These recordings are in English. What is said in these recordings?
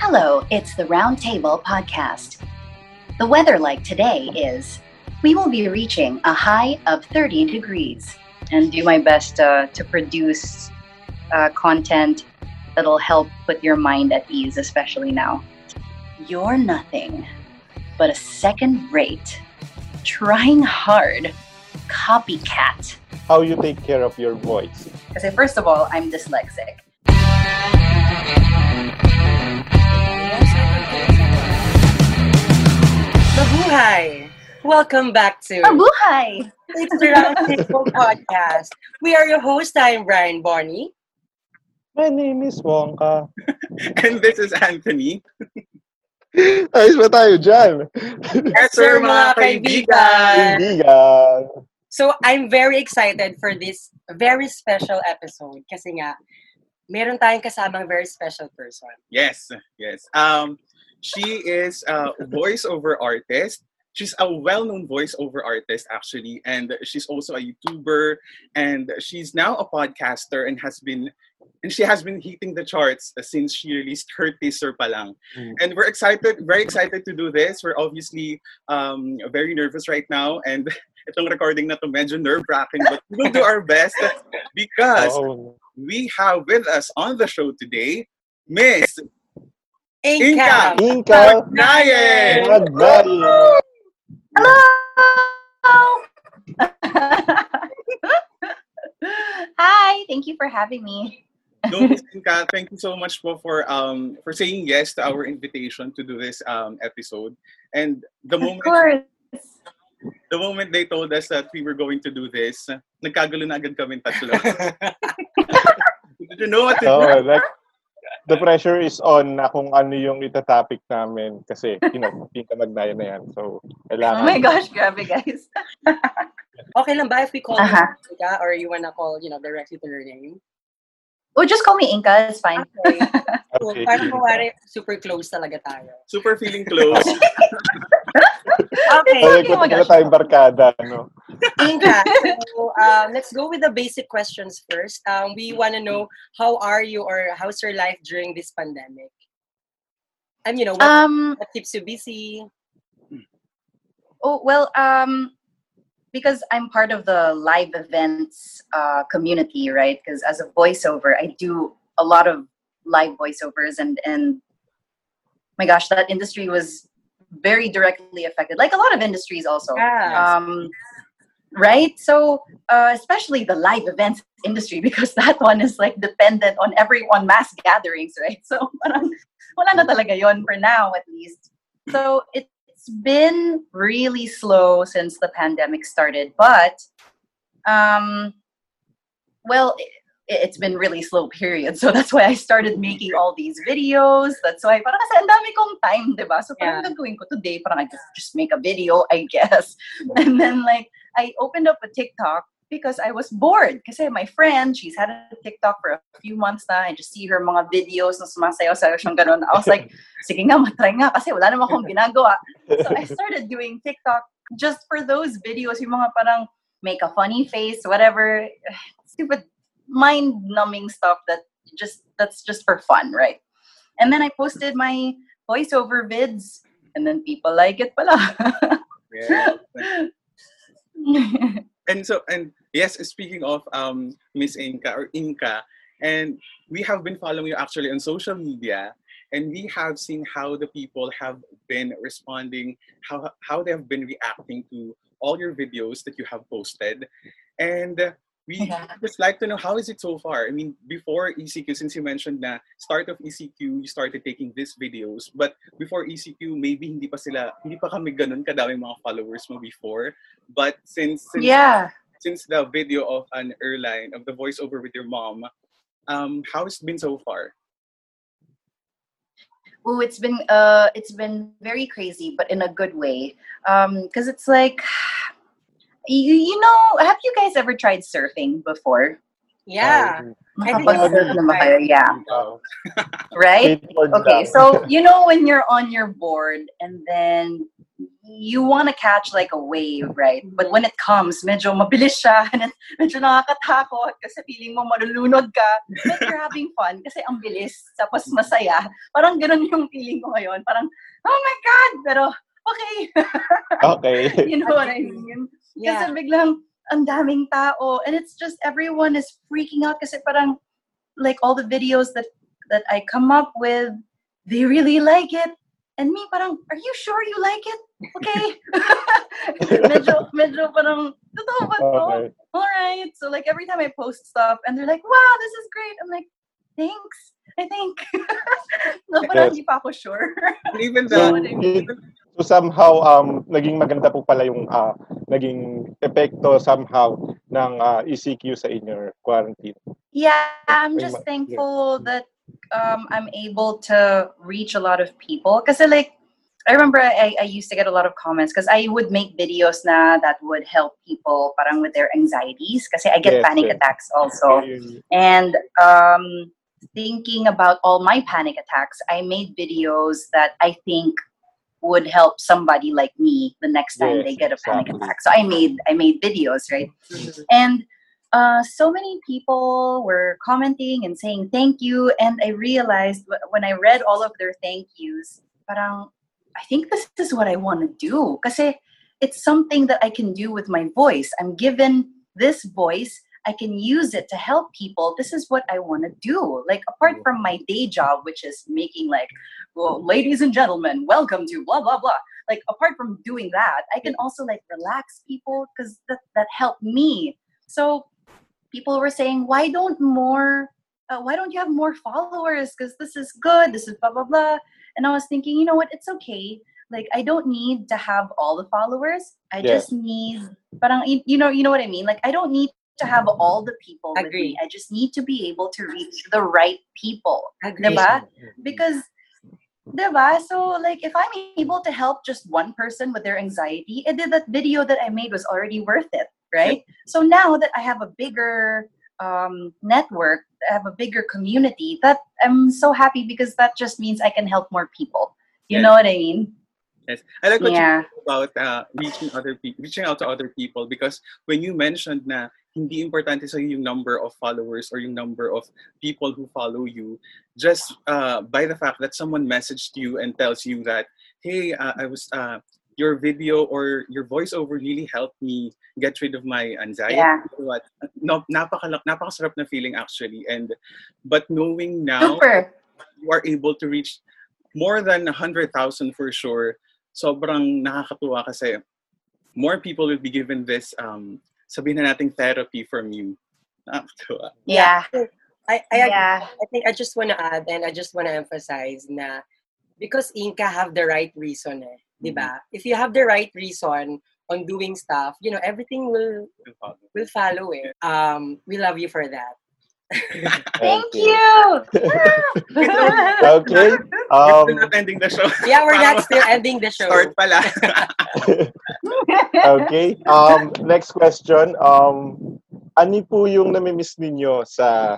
Hello, it's the Roundtable Podcast. The weather like today is, we will be reaching a high of 30 degrees. And do my best to produce content that'll help put your mind at ease, especially now. You're nothing but a second-rate, trying hard copycat. How you take care of your voice? Kasi first of all, I'm dyslexic. Mabuhay! Welcome back to Mabuhay! It's the Roundtable Podcast. We are your hosts. I'm Brian Bonnie. My name is Wonka. And this is Anthony. Ayos ba tayo dyan? Yes, sir, mga kaibigan! So, I'm very excited for this very special episode kasi nga, meron tayong kasamang very special person. Yes, yes. She is a voiceover artist. She's a well-known voiceover artist, actually, and she's also a YouTuber, and she's now a podcaster, and she has been hitting the charts since she released her teaser pa lang. And we're excited, very excited to do this. We're obviously very nervous right now, and itong recording na to medyo nerve-wracking, but we'll do our best because we have with us on the show today, Miss Inka! Inka! Magnayan! Hello! Hi! Thank you for having me. Inka, thank you so much for saying yes to our invitation to do this episode. And the moment they told us that we were going to do this, nagkagulo na agad kami tatlo. Did you know what to do? The pressure is on na kung ano yung itatopic namin kasi, you know, Inka Magnayan na yan. So, kailangan. Oh my gosh, grabe guys. Okay lang ba if we call you Inka or you wanna call, you know, directly to her name? Oh, just call me Inka, it's fine. Okay. So, okay. Parang kumari, super close talaga tayo. Super feeling close. Okay. Okay, kung tayong barkada, no? Inka, so let's go with the basic questions first. We want to know, how are you or how's your life during this pandemic? And, you know, what keeps you busy? Oh, well, because I'm part of the live events community, right? Because as a voiceover, I do a lot of live voiceovers and my gosh, that industry was very directly affected, like a lot of industries also. Yes. Right? So, especially the live events industry, because that one is like dependent on everyone mass gatherings, right? So, wala na talaga yon for now, at least. So, it's been really slow since the pandemic started, but, well, it's been really slow, period. So, that's why I started making all these videos. That's why, parang kasi ang dami kong time, diba? So, parang gagawin ko today, parang I just make a video, I guess. And then, like, I opened up a TikTok because I was bored. Kasi my friend, she's had a TikTok for a few months na. I just see her mga videos na sumasayaw-sayaw siyang ganun. I was like, sige nga, matry nga kasi wala naman akong ginagawa. So I started doing TikTok just for those videos. Yung mga parang make a funny face, whatever. Stupid mind-numbing stuff that's just for fun, right? And then I posted my voiceover vids and then people like it pala. Yeah. And yes, speaking of Miss Inka or Inka, and we have been following you actually on social media, and we have seen how the people have been responding, how they have been reacting to all your videos that you have posted, and we just like to know, how is it so far? I mean, before ECQ, since you mentioned na start of ECQ, you started taking these videos. But before ECQ, maybe hindi pa kami ganun kadami mga followers mo before. But since the video of an airline, of the voiceover with your mom, how has it been so far? Oh, it's been very crazy, but in a good way. 'Cause it's like, you know, have you guys ever tried surfing before? Yeah. Right? Okay, so you know when you're on your board and then you want to catch like a wave, right? But when it comes, medyo mabilis siya, medyo nakakatakot kasi feeling mo malulunod ka. But you're having fun kasi ang bilis, tapos masaya. Parang ganun yung feeling ko ngayon. Parang, oh my God! Pero, okay. Okay. You know what I mean? Yeah. Kasi biglang, ang daming tao. And it's just, everyone is freaking out kasi parang, like all the videos that I come up with, they really like it. And me, parang, are you sure you like it? Okay. medyo parang, totoo ba to? Okay. All right. So like every time I post stuff, and they're like, wow, this is great. I'm like, thanks, I think. No, parang hindi pa ako sure. Even though, so somehow, naging maganda po pala yung naging epekto somehow ng ECQ sa inyo quarantine. Yeah, I'm just thankful that I'm able to reach a lot of people. Because like, I remember I used to get a lot of comments because I would make videos na that would help people parang with their anxieties. Because I get panic attacks also. And thinking about all my panic attacks, I made videos that I think would help somebody like me the next time they get a panic attack. So I made videos, right? And so many people were commenting and saying thank you, and I realized when I read all of their thank yous, parang, I think this is what I want to do. Kasi it's something that I can do with my voice. I'm given this voice. I can use it to help people. This is what I want to do. Like, apart from my day job, which is making like, well, ladies and gentlemen, welcome to blah, blah, blah. Like, apart from doing that, I can also like relax people because that helped me. So people were saying, why don't you have more followers? Because this is good. This is blah, blah, blah. And I was thinking, you know what? It's okay. Like, I don't need to have all the followers. I just need, parang, you know what I mean? Like, I don't need to have all the people with me. I just need to be able to reach the right people. Diba? Because, diba? So, like, if I'm able to help just one person with their anxiety, that video that I made was already worth it, right? So now that I have a bigger network, I have a bigger community, that I'm so happy because that just means I can help more people. You know what I mean? Yes. I like what you talk about reaching out to other people, because when you mentioned na hindi importante sa'yo yung number of followers or yung number of people who follow you, just by the fact that someone messaged you and tells you that, hey, your video or your voiceover really helped me get rid of my anxiety. Yeah. No, napakasarap na feeling actually. But knowing now you are able to reach more than 100,000 for sure, sobrang nakakatuwa kasi more people will be given this sabihin na nating therapy from you. Nakakatuwa. Yeah. I think I just want to add and I just want to emphasize na because Inka have the right reason diba? If you have the right reason on doing stuff, you know, everything will follow it. We love you for that. Thank you. Okay. We're not ending the show. Yeah, we're not still ending the show. Start pala. Okay. Next question. Ano po yung namimiss ninyo sa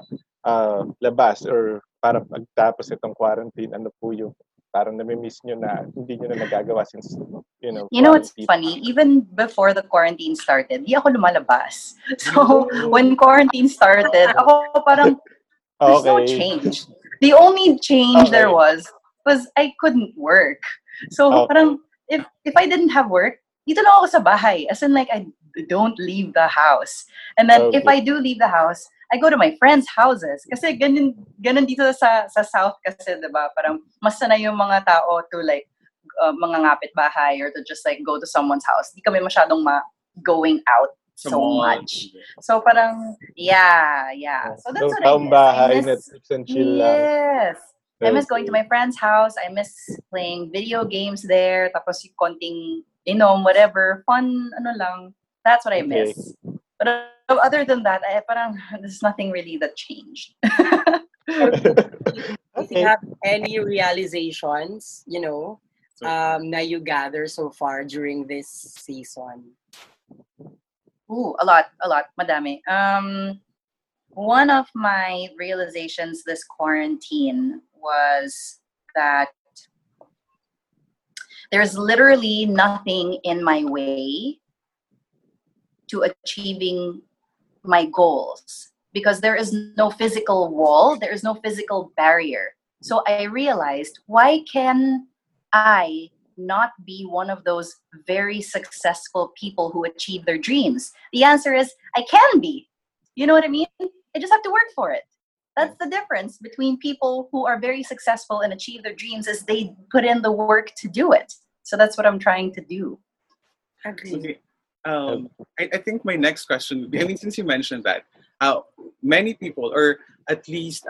labas or para pagtapos itong quarantine? Ano po yung parang nami-miss nyo na hindi nyo na nagagawa since, you know, it's funny. Even before the quarantine started, di ako lumalabas. So, when quarantine started, ako parang, there's no change. The only change there was I couldn't work. So, parang, if I didn't have work, dito lang ako sa bahay. As in, like, I don't leave the house. And then, if I do leave the house, I go to my friends' houses. Kasi ganun dito sa South kasi, diba? Parang mas sanay yung mga tao to like mga ngapit bahay or to just like go to someone's house. Di kami masyadong going out so much. So parang, yeah. So that's what I miss. Bahay, Netflix and chill lang. Yes. I miss going to my friend's house. I miss playing video games there. Tapos yung konting, whatever. Fun, lang. That's what I miss. But other than that, parang there's nothing really that changed. If you have any realizations, na you gather so far during this season? Ooh, a lot, madami. One of my realizations this quarantine was that There's literally nothing in my way to achieving my goals because there is no physical wall, there is no physical barrier. So I realized, why can I not be one of those very successful people who achieve their dreams? The answer is, I can be. You know what I mean? I just have to work for it. That's the difference between people who are very successful and achieve their dreams, is they put in the work to do it. So that's what I'm trying to do. Okay. I think my next question would be, I mean, since you mentioned that, many people, or at least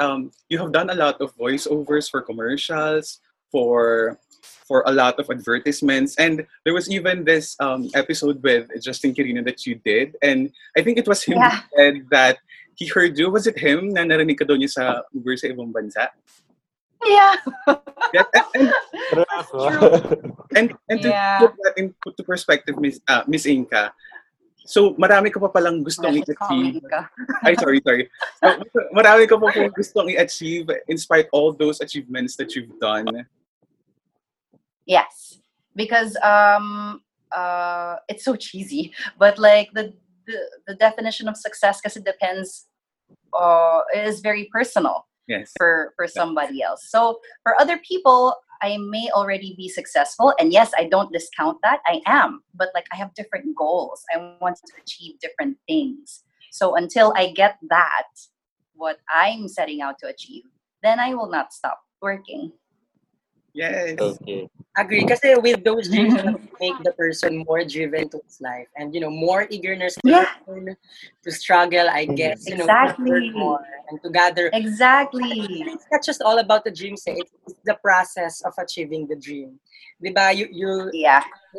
you have done a lot of voiceovers for commercials, for a lot of advertisements. And there was even this episode with Justin Kirina that you did. And I think it was him who said that he heard you. Was it him na narinig ka daw niya sa Uber sa ibang bansa? Yeah. That's true. And to put that into perspective, Miss Inka, so marami ka pa palang gustong i-achieve. Ay, sorry. So, marami ka pa palang gustong i-achieve in spite all those achievements that you've done. Yes, because it's so cheesy, but like the definition of success, because it depends, is very personal. Yes. For somebody else. So for other people, I may already be successful, and yes, I don't discount that. I am, but like I have different goals. I want to achieve different things. So until I get that, what I'm setting out to achieve, then I will not stop working. Yes. Okay. Agree. Kasi with those dreams, make the person more driven towards life, and you know, more eagerness to struggle. I guess you know, to work more and to gather. Exactly. It's not just all about the dreams. It's the process of achieving the dream. Diba? You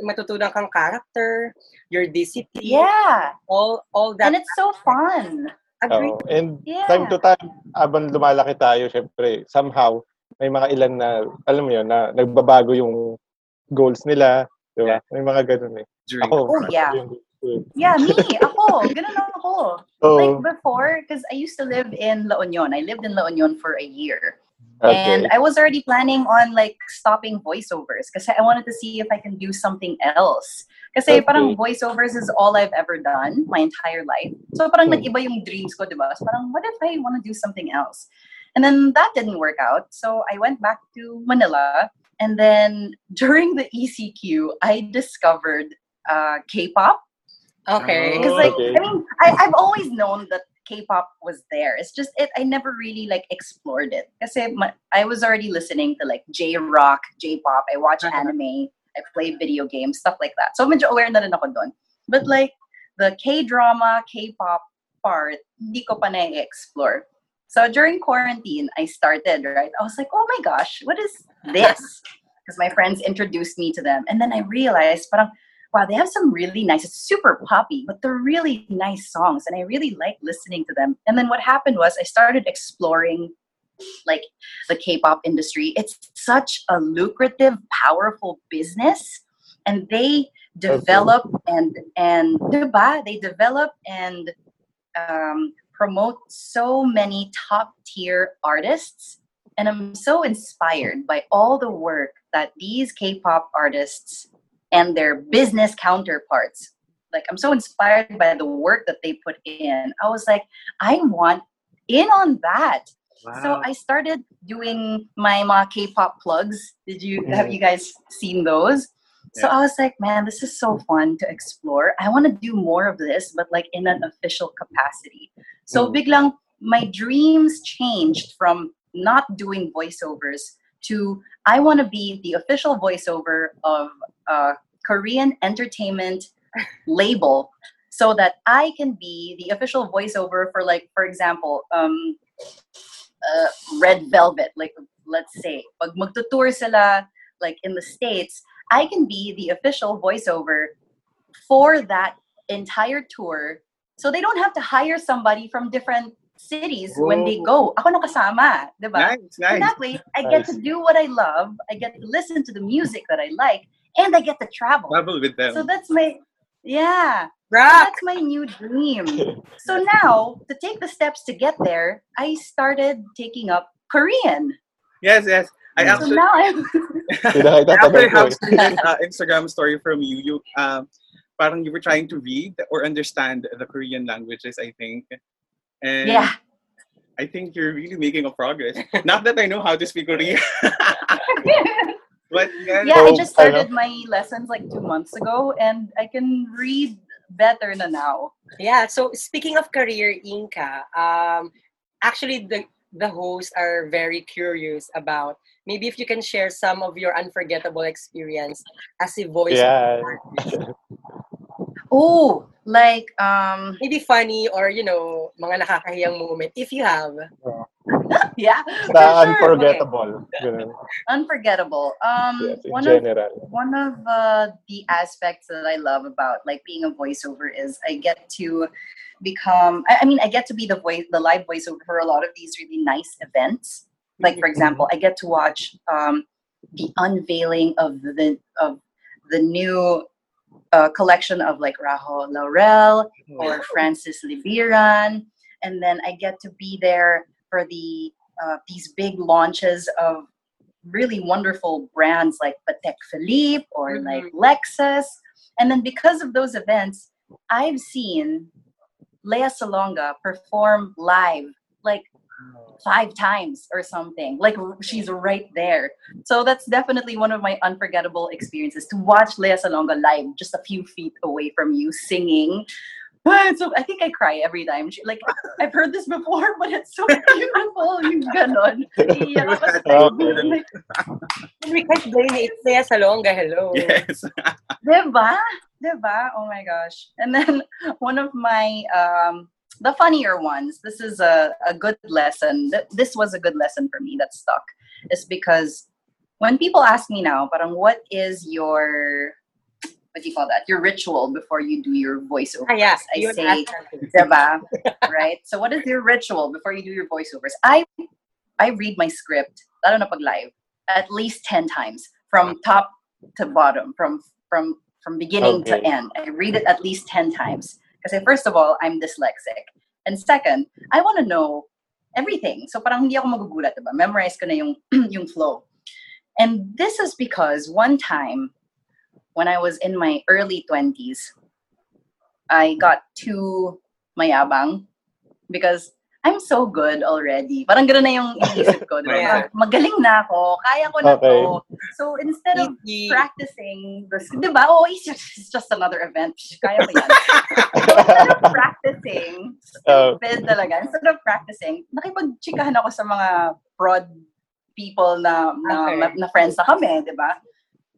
matutunan kang character, your discipline. Yeah. All that. And it's so fun. Agree. Oh, and time to time, abang lumalaki tayo, syempre, somehow. May mga ilan na, alam mo yun, na nagbabago yung goals nila. Diba? May mga ganun eh. Ako. Ganun ako. Oh. Like before, because I used to live in La Union. I lived in La Union for a year. Okay. And I was already planning on like stopping voiceovers because I wanted to see if I can do something else. Kasi parang voiceovers is all I've ever done my entire life. So parang nag-iba yung dreams ko, diba? So parang, what if I want to do something else? And then that didn't work out. So I went back to Manila. And then during the ECQ, I discovered K-pop. Okay. Because I mean, I've always known that K-pop was there. It's just I never really like explored it. Kasi I was already listening to like J-rock, J-pop. I watch anime. I play video games, stuff like that. So medyo aware na rin ako dun. But like the K-drama, K-pop part, hindi ko pa na-explore. So during quarantine, I started, right? I was like, oh my gosh, what is this? Because my friends introduced me to them. And then I realized, parang, wow, they have some really nice, it's super poppy, but they're really nice songs. And I really like listening to them. And then what happened was I started exploring like the K-pop industry. It's such a lucrative, powerful business. And they develop and diba? They develop and promote so many top-tier artists, and I'm so inspired by all the work that these K-pop artists and their business counterparts, like I'm so inspired by the work that they put in. I was like, I want in on that. Wow. So I started doing my K-pop plugs. Have you guys seen those? So I was like, man, this is so fun to explore. I want to do more of this, but like in an official capacity. So biglang, my dreams changed from not doing voiceovers to I want to be the official voiceover of a Korean entertainment label so that I can be the official voiceover for like, for example, Red Velvet. Like, let's say, pag magtutour sila like in the States, I can be the official voiceover for that entire tour. So they don't have to hire somebody from different cities when they go. Ako nakasama, diba? Nice. And that way, I get to do what I love. I get to listen to the music that I like. And I get to travel. Travel with them. So that's my... Yeah. That's my new dream. So now, to take the steps to get there, I started taking up Korean. Yes. I actually, I have seen an Instagram story from you. Parang you were trying to read or understand the Korean languages, I think. And yeah. I think you're really making a progress. Not that I know how to speak Korean. But then, yeah, I just started my lessons like 2 months ago, and I can read better na now. Yeah, so speaking of career, Inka, actually the hosts are very curious about, maybe if you can share some of your unforgettable experience as a voice. Yeah. Oh, like maybe funny or, you know, mga nakakahiyang moment if you have. Yeah. Sure. Unforgettable. Okay. Unforgettable. Yes, one of the aspects that I love about like being a voiceover is I get to become, I get to be the live voiceover for a lot of these really nice events. Like, for example, I get to watch the unveiling of the new collection of like Rajo Laurel or Francis Libiran, and then I get to be there for the these big launches of really wonderful brands like Patek Philippe or like Lexus. And then because of those events, I've seen Lea Salonga perform live like 5 times or something. Like, she's right there. So that's definitely one of my unforgettable experiences, to watch Lea Salonga live just a few feet away from you singing. So I think I cry every time. She, like, I've heard this before, but it's so beautiful. Yung ganon. Yeah, we can't blame it. It's Lea Salonga. Hello. Yes. Diba? Oh my gosh. And then one of my... the funnier ones. This is a good lesson. This was a good lesson for me that stuck. It's because when people ask me now, parang, what is your, what do you call that? Your ritual before you do your voiceovers. I say, diba? Right? So what is your ritual before you do your voiceovers? I read my script, lalo na pag live, at least 10 times from top to bottom, from beginning to end. I read it at least 10 times. Kasi first of all, I'm dyslexic. And second, I want to know everything. So parang hindi ako magugulat, diba? Memorize ko na yung flow. And this is because one time, when I was in my early 20s, I got too mayabang because I'm so good already. Parang gano'n na yung iisip ko. Diba? Magaling na ako. Kaya ko na to. So instead of practicing, diba? Oh, it's just another event. Kaya ko yan. So instead of practicing, instead of practicing, nakipag-chikahan ako sa mga broad people na friends na kami, diba?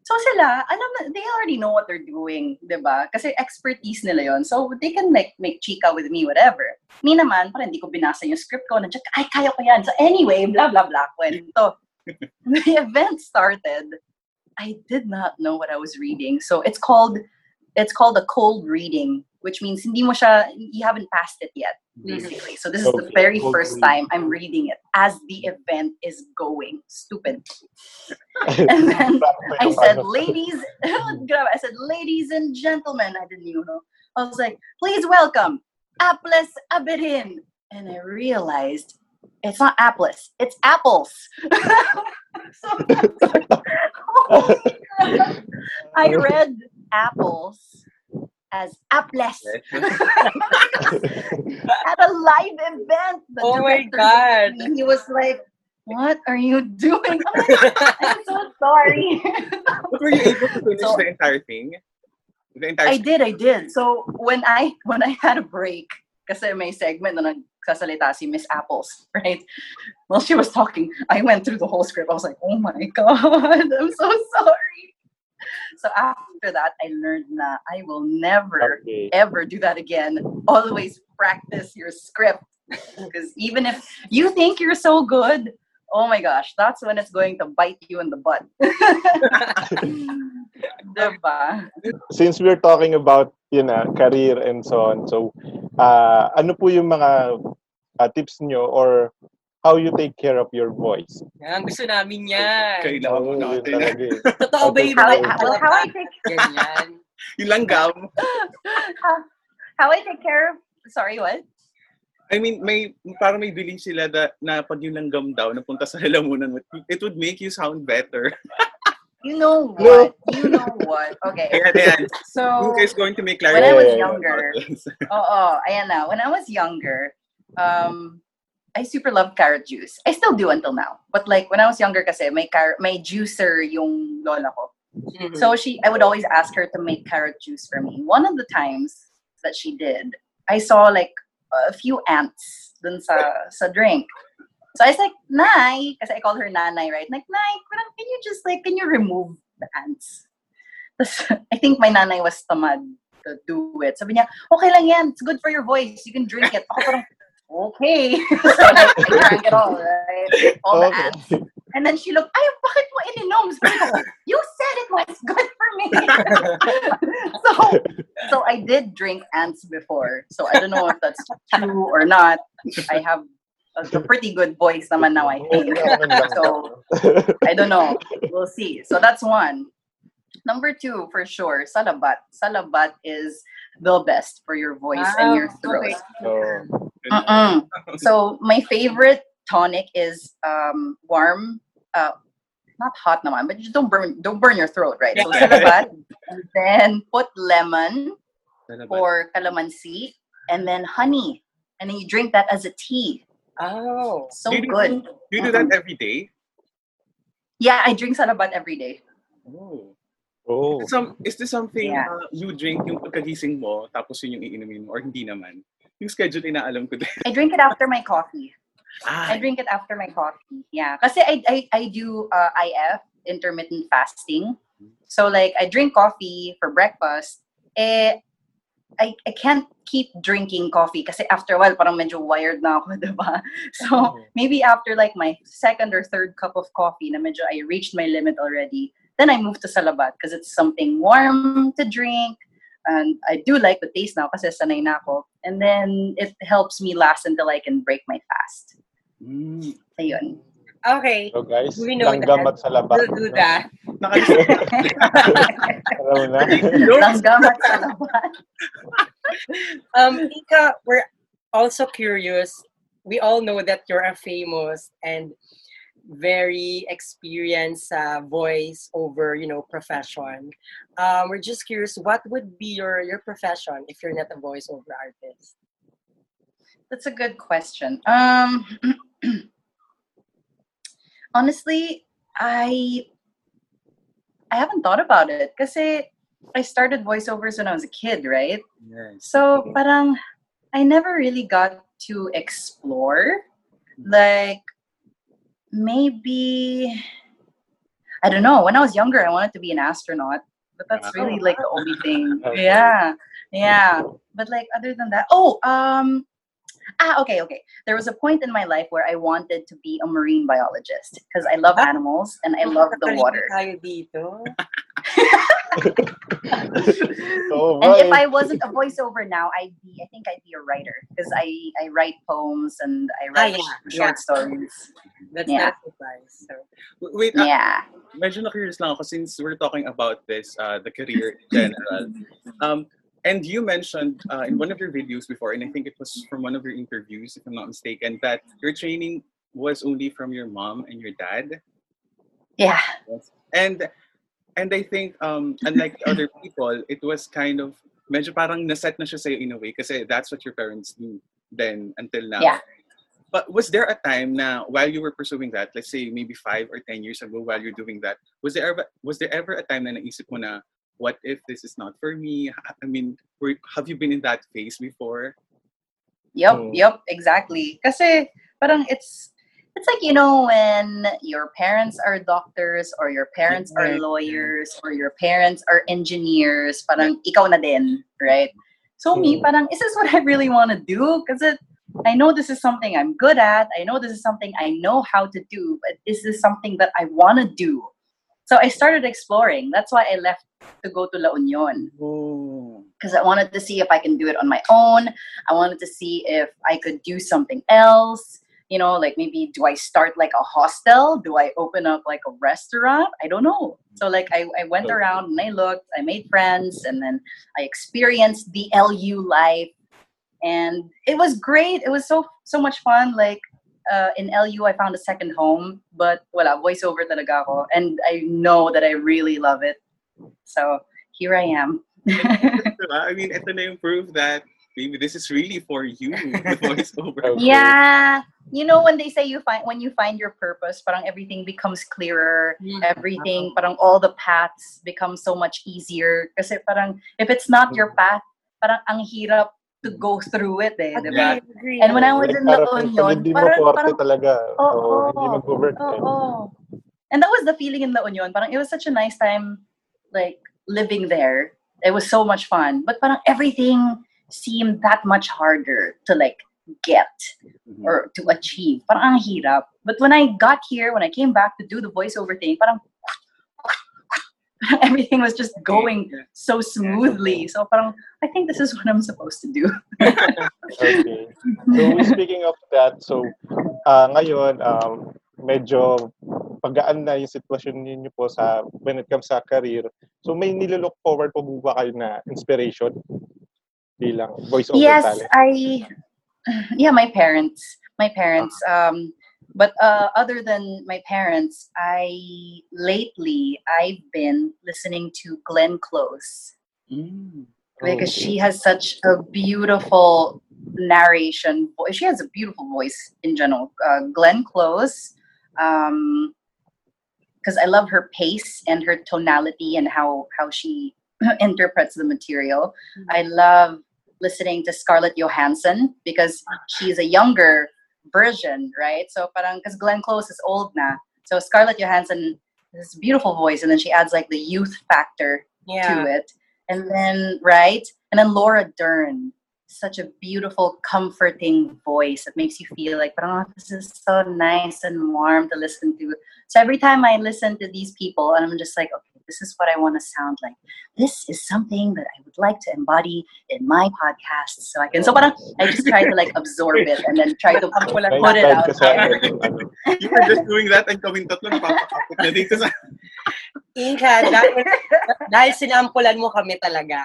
So sila, alam na, they already know what they're doing, diba? Kasi expertise nila yon. So they can like make chika with me, whatever. Me naman, parang hindi ko binasa yung script ko. Nandiyan, ay, kaya ko yan. So anyway, blah, blah, blah. So the event started. I did not know what I was reading. So it's called a cold reading, which means hindi mo siya, you haven't passed it yet, basically. So this is the very first time I'm reading it as the event is going. Stupid. And then I said, ladies and gentlemen, I didn't even know. I was like, please welcome Apples Aberin. And I realized it's not Apples, it's apples. So oh my God. I read apples as Apples at a live event. Oh my God. He was like, what are you doing? I'm so sorry. Were you able to finish the entire thing? I did. So when I had a break, kasi may segment na nagsasalita si Miss Apples, right? While she was talking, I went through the whole script. I was like, oh my God, I'm so sorry. So after that, I learned that I will never, ever do that again. Always practice your script. Because even if you think you're so good, oh my gosh, that's when it's going to bite you in the butt. Diba? Since we're talking about, you know, career and so on, so ano po yung mga tips nyo or how you take care of your voice? Yan, gusto namin yan. Kailangan mo natin. Totoo ba yun? How I take care of... Yung langgam. How I take care of... Sorry, what? I mean, parang may belief sila na pag yung langgam daw, napunta sa lalamunan, it would make you sound better. You know what? You know what? Okay. Ayan. So, Inka is going to make clarity. When I was younger, ayan na. When I was younger, I super loved carrot juice. I still do until now. But like, when I was younger kasi, may juicer yung lola ko. Mm-hmm. So I would always ask her to make carrot juice for me. One of the times that she did, I saw like a few ants dun sa drink. So I was like, Nay, because I call her Nanay, right? Like, Nay, can you remove the ants? I think my Nanay was tamad to do it. Sabi niya, okay lang yan. It's good for your voice. You can drink it. Ako parang, okay. So I drank it all, right? All the ants. And then she looked, ay, bakit mo ininom? You said it was good for me. So I did drink ants before. So I don't know if that's true or not. I have a pretty good voice naman now, I think. So, I don't know. We'll see. So, that's one. Number two, for sure, salabat. Salabat is the best for your voice and your throat. Okay. So, my favorite tonic is warm. Not hot naman, but just don't burn your throat, right? So, salabat. And then, put lemon or calamansi. And then, honey. And then, you drink that as a tea. Oh, so good. Do you do that every day? Yeah, I drink salabat every day. Oh. Is this something you drink yung pagkagising mo, tapos yun yung iinumin mo, or hindi naman? Yung schedule inaalam ko din. I drink it after my coffee. I drink it after my coffee. Yeah, kasi I do IF, intermittent fasting. So like, I drink coffee for breakfast. I can't keep drinking coffee kasi after a while parang medyo wired na ako, diba? So maybe after like my second or third cup of coffee na medyo I reached my limit already, then I move to salabat because it's something warm to drink and I do like the taste now kasi sanay na ako, and then it helps me last until I can break my fast. Ayun. Okay. So guys, we know langgam at salabat. We'll do that. Langgam at salabat. Inka, we're also curious. We all know that you're a famous and very experienced voice over, profession. We're just curious, what would be your profession if you're not a voiceover artist? That's a good question. Honestly, I haven't thought about it kasi I started voiceovers when I was a kid, right? Yes. So parang I never really got to explore. Like maybe, I don't know, when I was younger I wanted to be an astronaut, but that's really like the only thing. Yeah. But like other than that, okay. There was a point in my life where I wanted to be a marine biologist because I love animals and I love the water. And if I wasn't a voiceover now, I think I'd be a writer because I write poems and I write short stories. That's not advice. So. Wait, medyo na-curious lang ako since we're talking about this, the career in general. And you mentioned in one of your videos before, and I think it was from one of your interviews, if I'm not mistaken, that your training was only from your mom and your dad. Yeah. Yes. And I think, unlike other people, it was kind of, medyo parang naset na siya sa'yo in a way, kasi that's what your parents do then until now. Yeah. But was there a time na while you were pursuing that, let's say maybe 5 or 10 years ago while you're doing that, was there ever a time na naisip mo na, what if this is not for me? I mean, have you been in that phase before? Yep, exactly. Kasi parang it's like, when your parents are doctors or your parents are lawyers or your parents are engineers, parang ikaw na din, right? So me, parang, is this what I really want to do? Kasi I know this is something I'm good at. I know this is something I know how to do. But is this something that I want to do? So I started exploring. That's why I left to go to La Union. Because I wanted to see if I can do it on my own. I wanted to see if I could do something else. Like maybe do I start like a hostel? Do I open up like a restaurant? I don't know. So like I went around and I looked, I made friends, and then I experienced the LU life. And it was great. It was so much fun. Like, in LU, I found a second home, but wala, voiceover talaga ako. And I know that I really love it. So, here I am. I mean, ito na yung proof that maybe this is really for you, the voiceover. Yeah. You know, when they say when you find your purpose, parang everything becomes clearer. Yeah. Everything, parang all the paths become so much easier. Kasi parang, if it's not your path, parang ang hirap to go through it, eh, okay, diba? And when I was in La Union, and that was the feeling in La Union. Parang it was such a nice time, like, living there. It was so much fun. But parang everything seemed that much harder to, like, get or to achieve. Parang ang hirap. But when I got here, when I came back to do the voiceover thing, parang everything was just going so smoothly. So parang, I think this is what I'm supposed to do. Okay. So speaking of that, so ngayon, medyo pagaan na yung sitwasyon ninyo po sa when it comes sa career. So may nililook forward po ba kayo na inspiration bilang voiceover talent? Yes, my parents. My parents. But other than my parents, I've been listening to Glenn Close because she has such a beautiful narration. She has a beautiful voice in general. Glenn Close, because I love her pace and her tonality and how she interprets the material. I love listening to Scarlett Johansson because she's a younger version, right? So parang because Glenn Close is old na, so Scarlett Johansson has this beautiful voice, and then she adds like the youth factor to it, and then Laura Dern, such a beautiful, comforting voice that makes you feel like, oh, this is so nice and warm to listen to. So every time I listen to these people, and I'm just like, okay, this is what I want to sound like. This is something that I would like to embody in my podcast. So parang I just try to like absorb it and then try to put it out there. You were just doing that and kaming tatlo napapakapot na dito sa... Inka, dahil sinampulan mo kami talaga.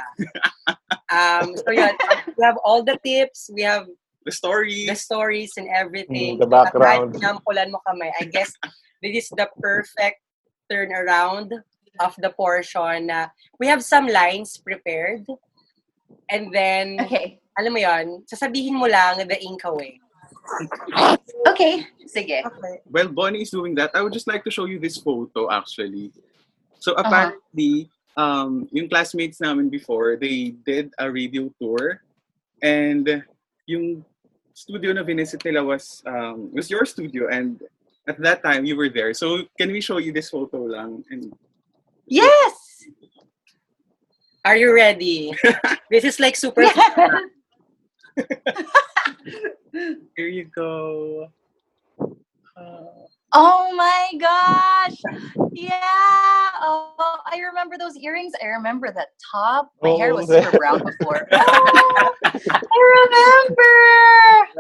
So yeah, we have all the tips. We have the stories and everything. The background. Sinampulan mo kami. I guess this is the perfect turnaround of the portion. We have some lines prepared, and then alam mo yon, sasabihin mo lang the Inka way. Okay, sige. Okay. Well, Bonnie is doing that. I would just like to show you this photo actually. So apparently, yung classmates namin before, they did a radio tour, and yung studio na visit nila was your studio, and at that time you were there. So can we show you this photo lang? And yes. Are you ready? This is like super. Here you go. Oh my gosh! Yeah! Oh, I remember those earrings. I remember that top. My hair was super brown before. I remember!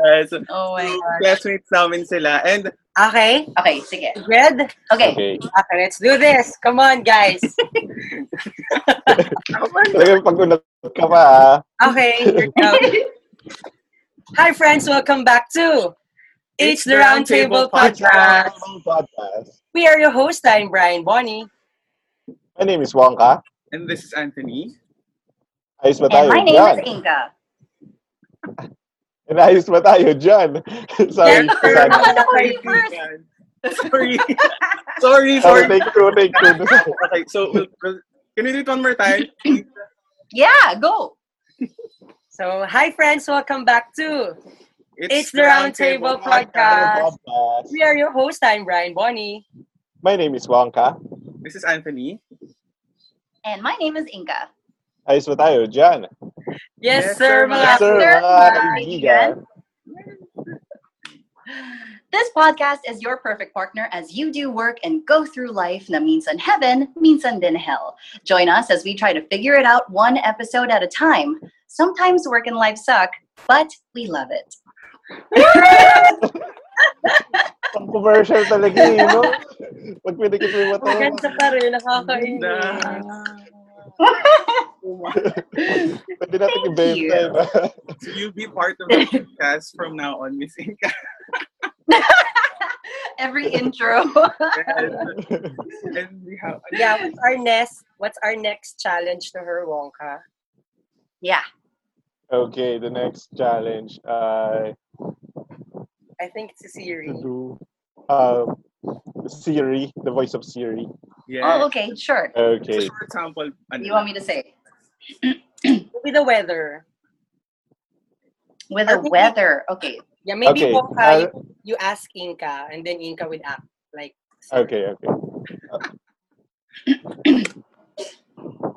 Yes. Oh my gosh. Classmates namin sila. And... Okay, sige. Red? Okay, let's do this. Come on, guys. Okay, here we go. Hi, friends. Welcome back to... It's the Roundtable Podcast. We are your hosts. I'm Brian Bonnie. My name is Wonka. And this is Anthony. And my name is Inka. And ayos ba tayo dyan? Sorry. Sorry. Take two. Okay, so can you do it one more time? Yeah, go. So, hi friends. Welcome back to... It's the Roundtable Podcast. We are your hosts. I'm Brian Bonnie. My name is Wonka. This is Anthony. And my name is Inka. Ayos ba tayo dyan? Yes, sir, mga kaibigan. This podcast is your perfect partner as you do work and go through life na minsan heaven, minsan din hell. Join us as we try to figure it out one episode at a time. Sometimes work and life suck, but we love it. Ang commercial talaga eh, no? Pag pinikit mo yung matawa. Maganda pa rin, nakakain. Pwede natin i-benta. So you'll be part of the podcast from now on, Miss Inka. Every intro. And we have, yeah, what's our next challenge to her, Wonka? Yeah. Okay, the next challenge. I think it's Siri. To do Siri, the voice of Siri. Yeah. Oh, okay, sure. Okay. It's a short sample. You want me to say? With the weather. With the weather. Okay. Yeah, maybe okay. Wonka, you ask Inka, and then Inka would act like. Siri. Okay.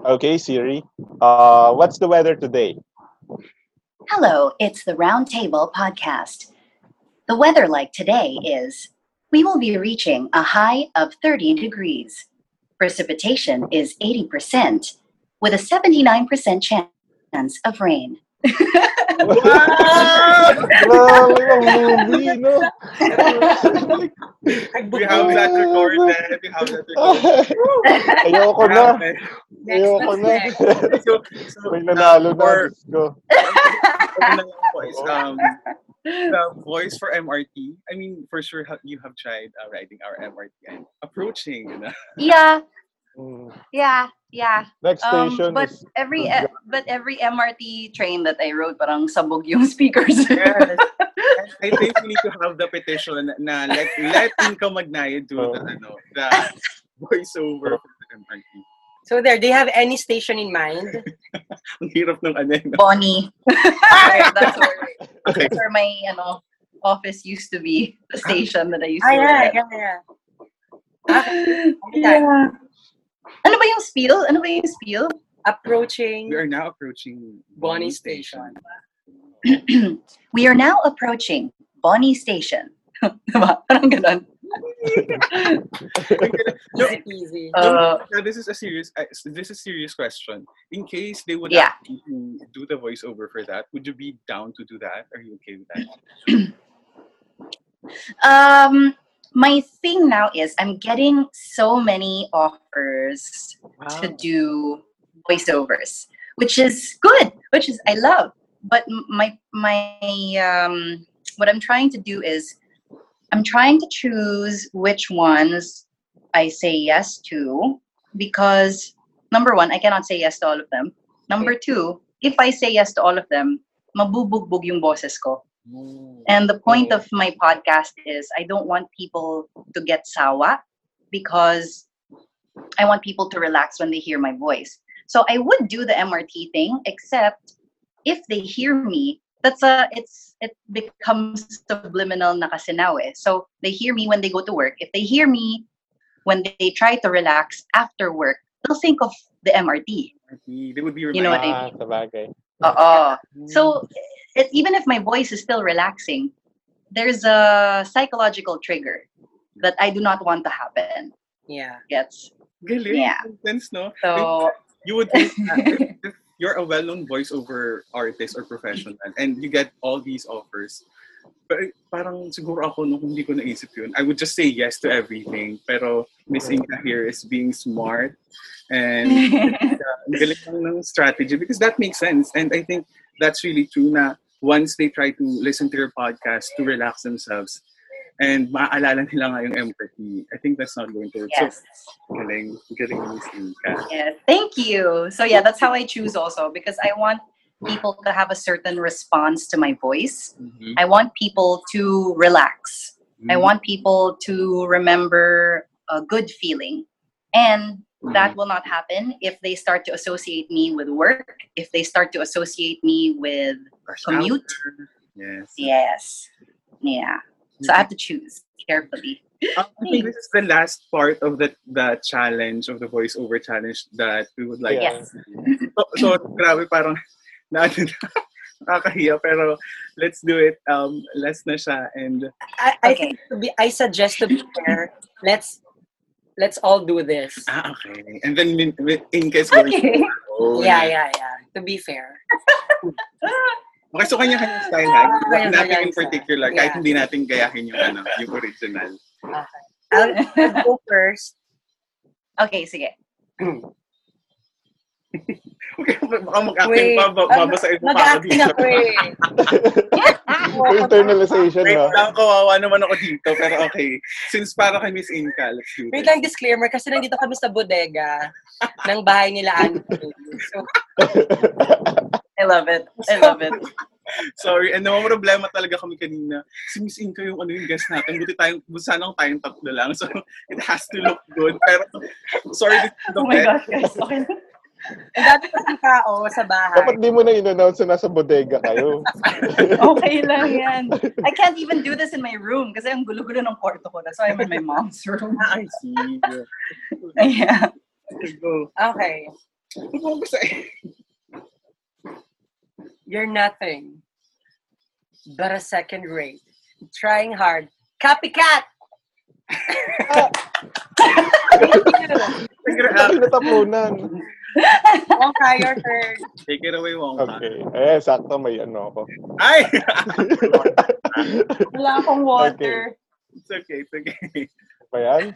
Okay, Siri. What's the weather today? Hello, it's the Round Table Podcast. The weather like today is, we will be reaching a high of 30 degrees. Precipitation is 80%, with a 79% chance of rain. We have that recorded. Ayoko na. So, may nanalo na. Let's go. The voice for MRT. I mean, for sure, you have tried riding our MRT and approaching. You know? Yeah. Next station. But every MRT train that I rode, parang sabog yung speakers. Yes. I think we need to have the petition na let Inka Magnaye do the voiceover for the MRT. So there, do you have any station in mind? Ang hirap ng Bonnie. That's where my office used to be, the station that I used to work at. Yeah. Ano ba yung spiel? We are now approaching Bonnie Station. We are now approaching Bonnie Station. Diba? Parang ganun. Easy. This is a serious question. In case they would do the voiceover for that, would you be down to do that? Are you okay with that? My thing now is I'm getting so many offers to do voiceovers, which is good, which is I love. But my what I'm trying to do is I'm trying to choose which ones I say yes to, because number one, I cannot say yes to all of them. Number two, if I say yes to all of them, mabubugbog yung boses ko. And the point of my podcast is I don't want people to get sawa, because I want people to relax when they hear my voice. So I would do the MRT thing, except if they hear me, it becomes subliminal na kasi now eh. So they hear me when they go to work. If they hear me when they try to relax after work, they'll think of the MRT. They would be reminded. You know what I mean? Sabagay. Oo. So even if my voice is still relaxing, there's a psychological trigger that I do not want to happen. Yeah. Gets? Galing. Yeah. Intense, no? So you would think that you're a well-known voiceover artist or professional, and you get all these offers. But parang siguro ako no, kung hindi ko naisip yun, I would just say yes to everything. Pero Miss Inka here is being smart and galing ng strategy, because that makes sense. And I think that's really true na once they try to listen to your podcast to relax themselves and maaalala nila nga yung empathy, I think that's not going to work. Yes. So, galing Miss Inka. Yes, thank you. So yeah, that's how I choose also, because I want people to have a certain response to my voice. Mm-hmm. I want people to relax. Mm-hmm. I want people to remember a good feeling. And that will not happen if they start to associate me with work, if they start to associate me with commute. Yes. Yeah. So I have to choose carefully. I think this is the last part of the challenge, of the voiceover challenge that we would like to do. So, grabe parang nakakahiya, pero let's do it. Less na siya. And I think I suggest to be fair, let's all do this. Okay. And then Inka's going to go. Yeah. To be fair. Okay, so kanya-kanya style, ha? Nothing in particular, kahit hindi natin gayahin yung original. Okay. I'll go first. Okay, sige. Baka mag-acting pa, babasain mo pa ako dito. Mag-acting ako eh. Internalization ha. Wait lang, kawawa naman ako dito, pero okay. Since para kay Miss Inka, let's do it. Wait lang, disclaimer, kasi nandito kami sa bodega ng bahay nila Anthony. So, I love it. I love it. Sorry, and naman problema talaga kami kanina. Si Miss Inka yung ano yung guest natin. Buti tayong, sanang tayong tatlo lang. So, it has to look good. Pero, sorry. Oh my gosh, guys. Okay. Ang dati pa ng tao sa bahay. Dapat di mo na in-announce na nasa bodega kayo. Okay lang yan. I can't even do this in my room kasi ang gulo-gulo ng kwarto ko. That's why I'm in my mom's room. I see. Yeah. Okay. You're nothing but a second rate. Trying hard. Copycat! Pinatapunan. Wonka, your turn. Take it away, Wonka. Okay. Eh, sakto may ano ako. Ay! Wala akong water. Okay. It's okay, it's okay. Ba yan?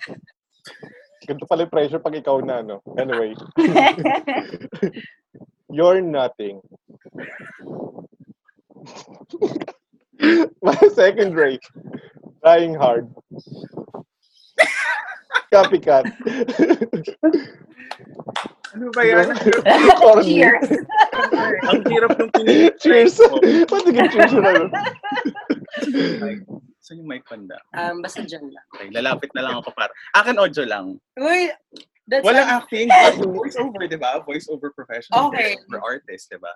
Ganito pala yung pressure pag ikaw na, no? Anyway. You're nothing. My second rate. Trying hard. Copycat. Ano ba yan? Cheers! Ang hirap ng pinili. Cheers! Pati ka cheers na lang. Saan yung mic panda? Basta dyan lang. Okay, lalapit na lang ako para. Akin audio lang. Uy! Walang acting. Voice over, di ba? Voice over professional. Okay. Voice over artist, di ba?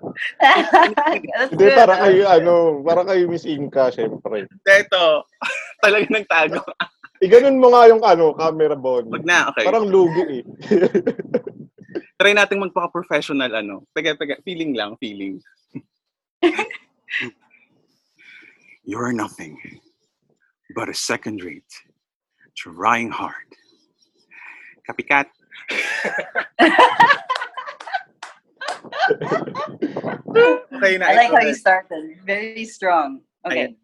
Hindi, para kayo, ano, para kayo Miss Inka, syempre. Ito, talaga nagtago. Ganun mo nga yung ano, camera bond. Wag na, okay. Parang lugi eh. Try natin magpaka-professional ano. Taga, feeling lang, feeling. You're nothing but a second rate. Trying hard. Copycat. Okay, I like how you started. Very strong. Okay.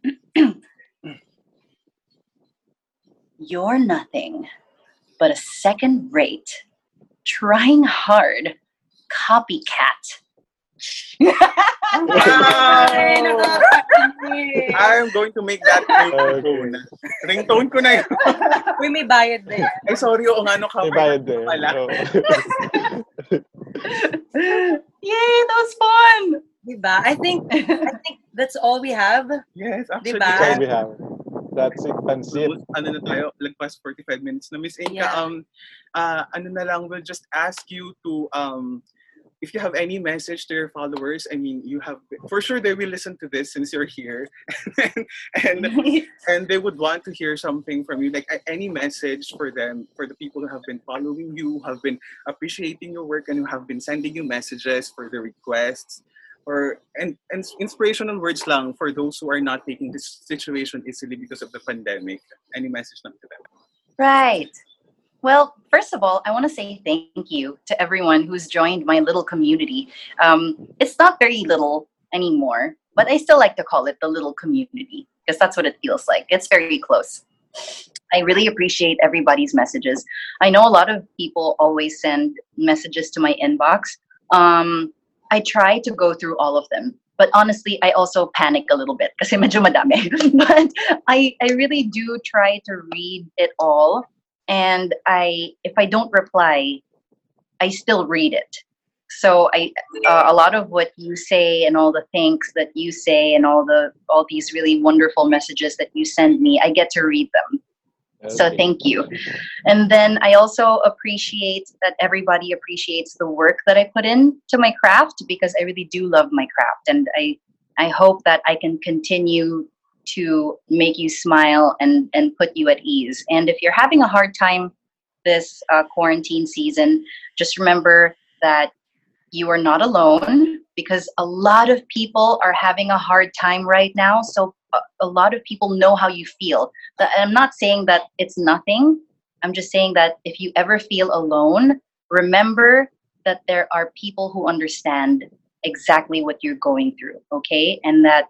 You're nothing but a second-rate, trying hard, copycat. Wow. I'm going to make that ringtone. Ringtone ko na yun. Uy, may bayad na yun. Ay, sorry. Oo nga, no, may bayad na yun. Yay, that was fun! Diba? I think that's all we have. Yes, actually. Diba? That's all we have. That's it, pansit. Ano na tayo, lagpas 45 minutes na. Miss Inka, yeah. Ano na lang, we'll just ask you to, if you have any message to your followers, I mean, you have, for sure they will listen to this since you're here. and they would want to hear something from you, like any message for them, for the people who have been following you, have been appreciating your work, and who have been sending you messages for the requests. Or and inspirational words lang for those who are not taking this situation easily because of the pandemic. Any message lang to them? Right. Well, first of all, I want to say thank you to everyone who's joined my little community. It's not very little anymore, but I still like to call it the little community because that's what it feels like. It's very close. I really appreciate everybody's messages. I know a lot of people always send messages to my inbox. I try to go through all of them. But honestly, I also panic a little bit kasi medyo madami. But I really do try to read it all. And if I don't reply, I still read it. So a lot of what you say and all the thanks that you say and all these really wonderful messages that you send me, I get to read them. Okay. So thank you. And then I also appreciate that everybody appreciates the work that I put in to my craft because I really do love my craft. And I hope that I can continue to make you smile and put you at ease. And if you're having a hard time this quarantine season, just remember that you are not alone because a lot of people are having a hard time right now. So a lot of people know how you feel. I'm not saying that it's nothing. I'm just saying that if you ever feel alone, remember that there are people who understand exactly what you're going through, okay? And that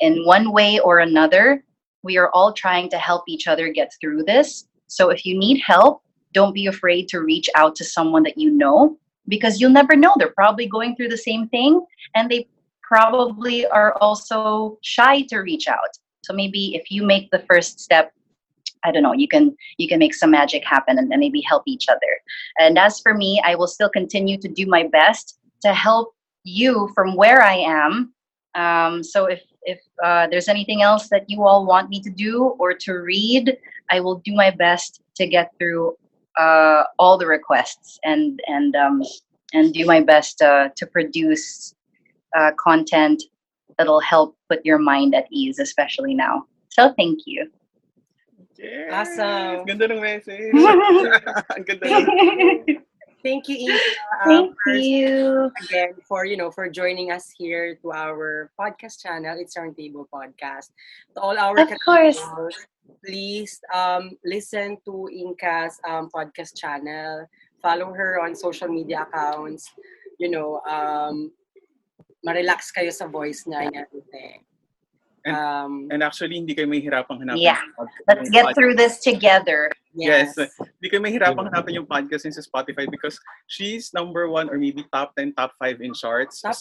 in one way or another, we are all trying to help each other get through this. So if you need help, don't be afraid to reach out to someone that you know. because you'll never know. They're probably going through the same thing, and they probably are also shy to reach out. So maybe if you make the first step, I don't know, you can make some magic happen and maybe help each other. And as for me, I will still continue to do my best to help you from where I am. So if there's anything else that you all want me to do or to read, I will do my best to get through all the requests and do my best to produce content that'll help put your mind at ease, especially now. So thank you. Yes. Awesome. Ganda ng message. Ganda ng message. Thank you, Inka. Thank you again for joining us here to our podcast channel. It's Roundtable Podcast. To all our customers, please listen to Inka's podcast channel. Follow her on social media accounts. Ma-relax kayo sa voice niya and everything. And actually, hindi kayo mahihirapang hanapin. Yeah, let's get through this together. Yes. Hindi kayo mahihirapang hanapin yung podcast sa Spotify because she's number 1 or maybe top 10, top 5 in charts. Top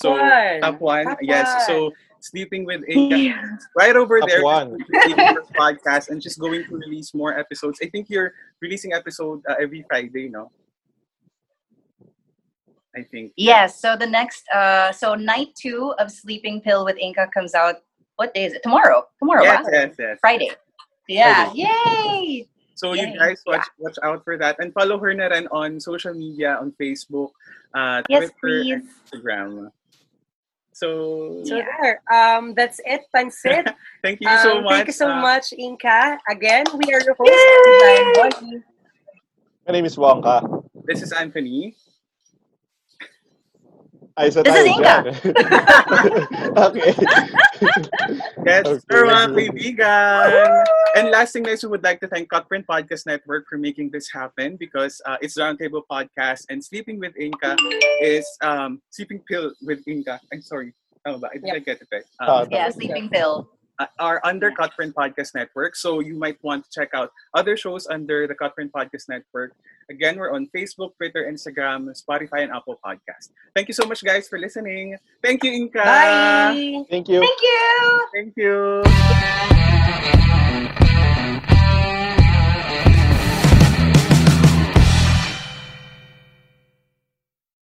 one. So, Sleeping with Inka, right over top there. Podcast, and she's going to release more episodes. I think you're releasing episode every Friday, no? I think. Yes. So the next, night 2 of Sleeping Pill with Inka comes out. What day is it? Tomorrow. Yes. Friday. Yeah. Friday. Yay! So you guys watch out for that. And follow her na rin on social media, on Facebook, Twitter, and Instagram. So there. That's it, Pansit. Thank you so much. Thank you so much, Inka. Again, we are your hosts. Brian Bonnie. My name is Wonka. This is Anthony. This is Inka. Okay. Yes, sir, mga kaibigan. And last thing, guys, we would like to thank Cutprint Podcast Network for making this happen because it's Roundtable Podcast and Sleeping with Inka is Sleeping Pill with Inka. I'm sorry. Oh, but I didn't get it right. Sleeping Pill. Are under Cutprint Podcast Network. So you might want to check out other shows under the Cutprint Podcast Network. Again, we're on Facebook, Twitter, Instagram, Spotify, and Apple Podcasts. Thank you so much, guys, for listening. Thank you, Inka. Bye. Thank you. Thank you.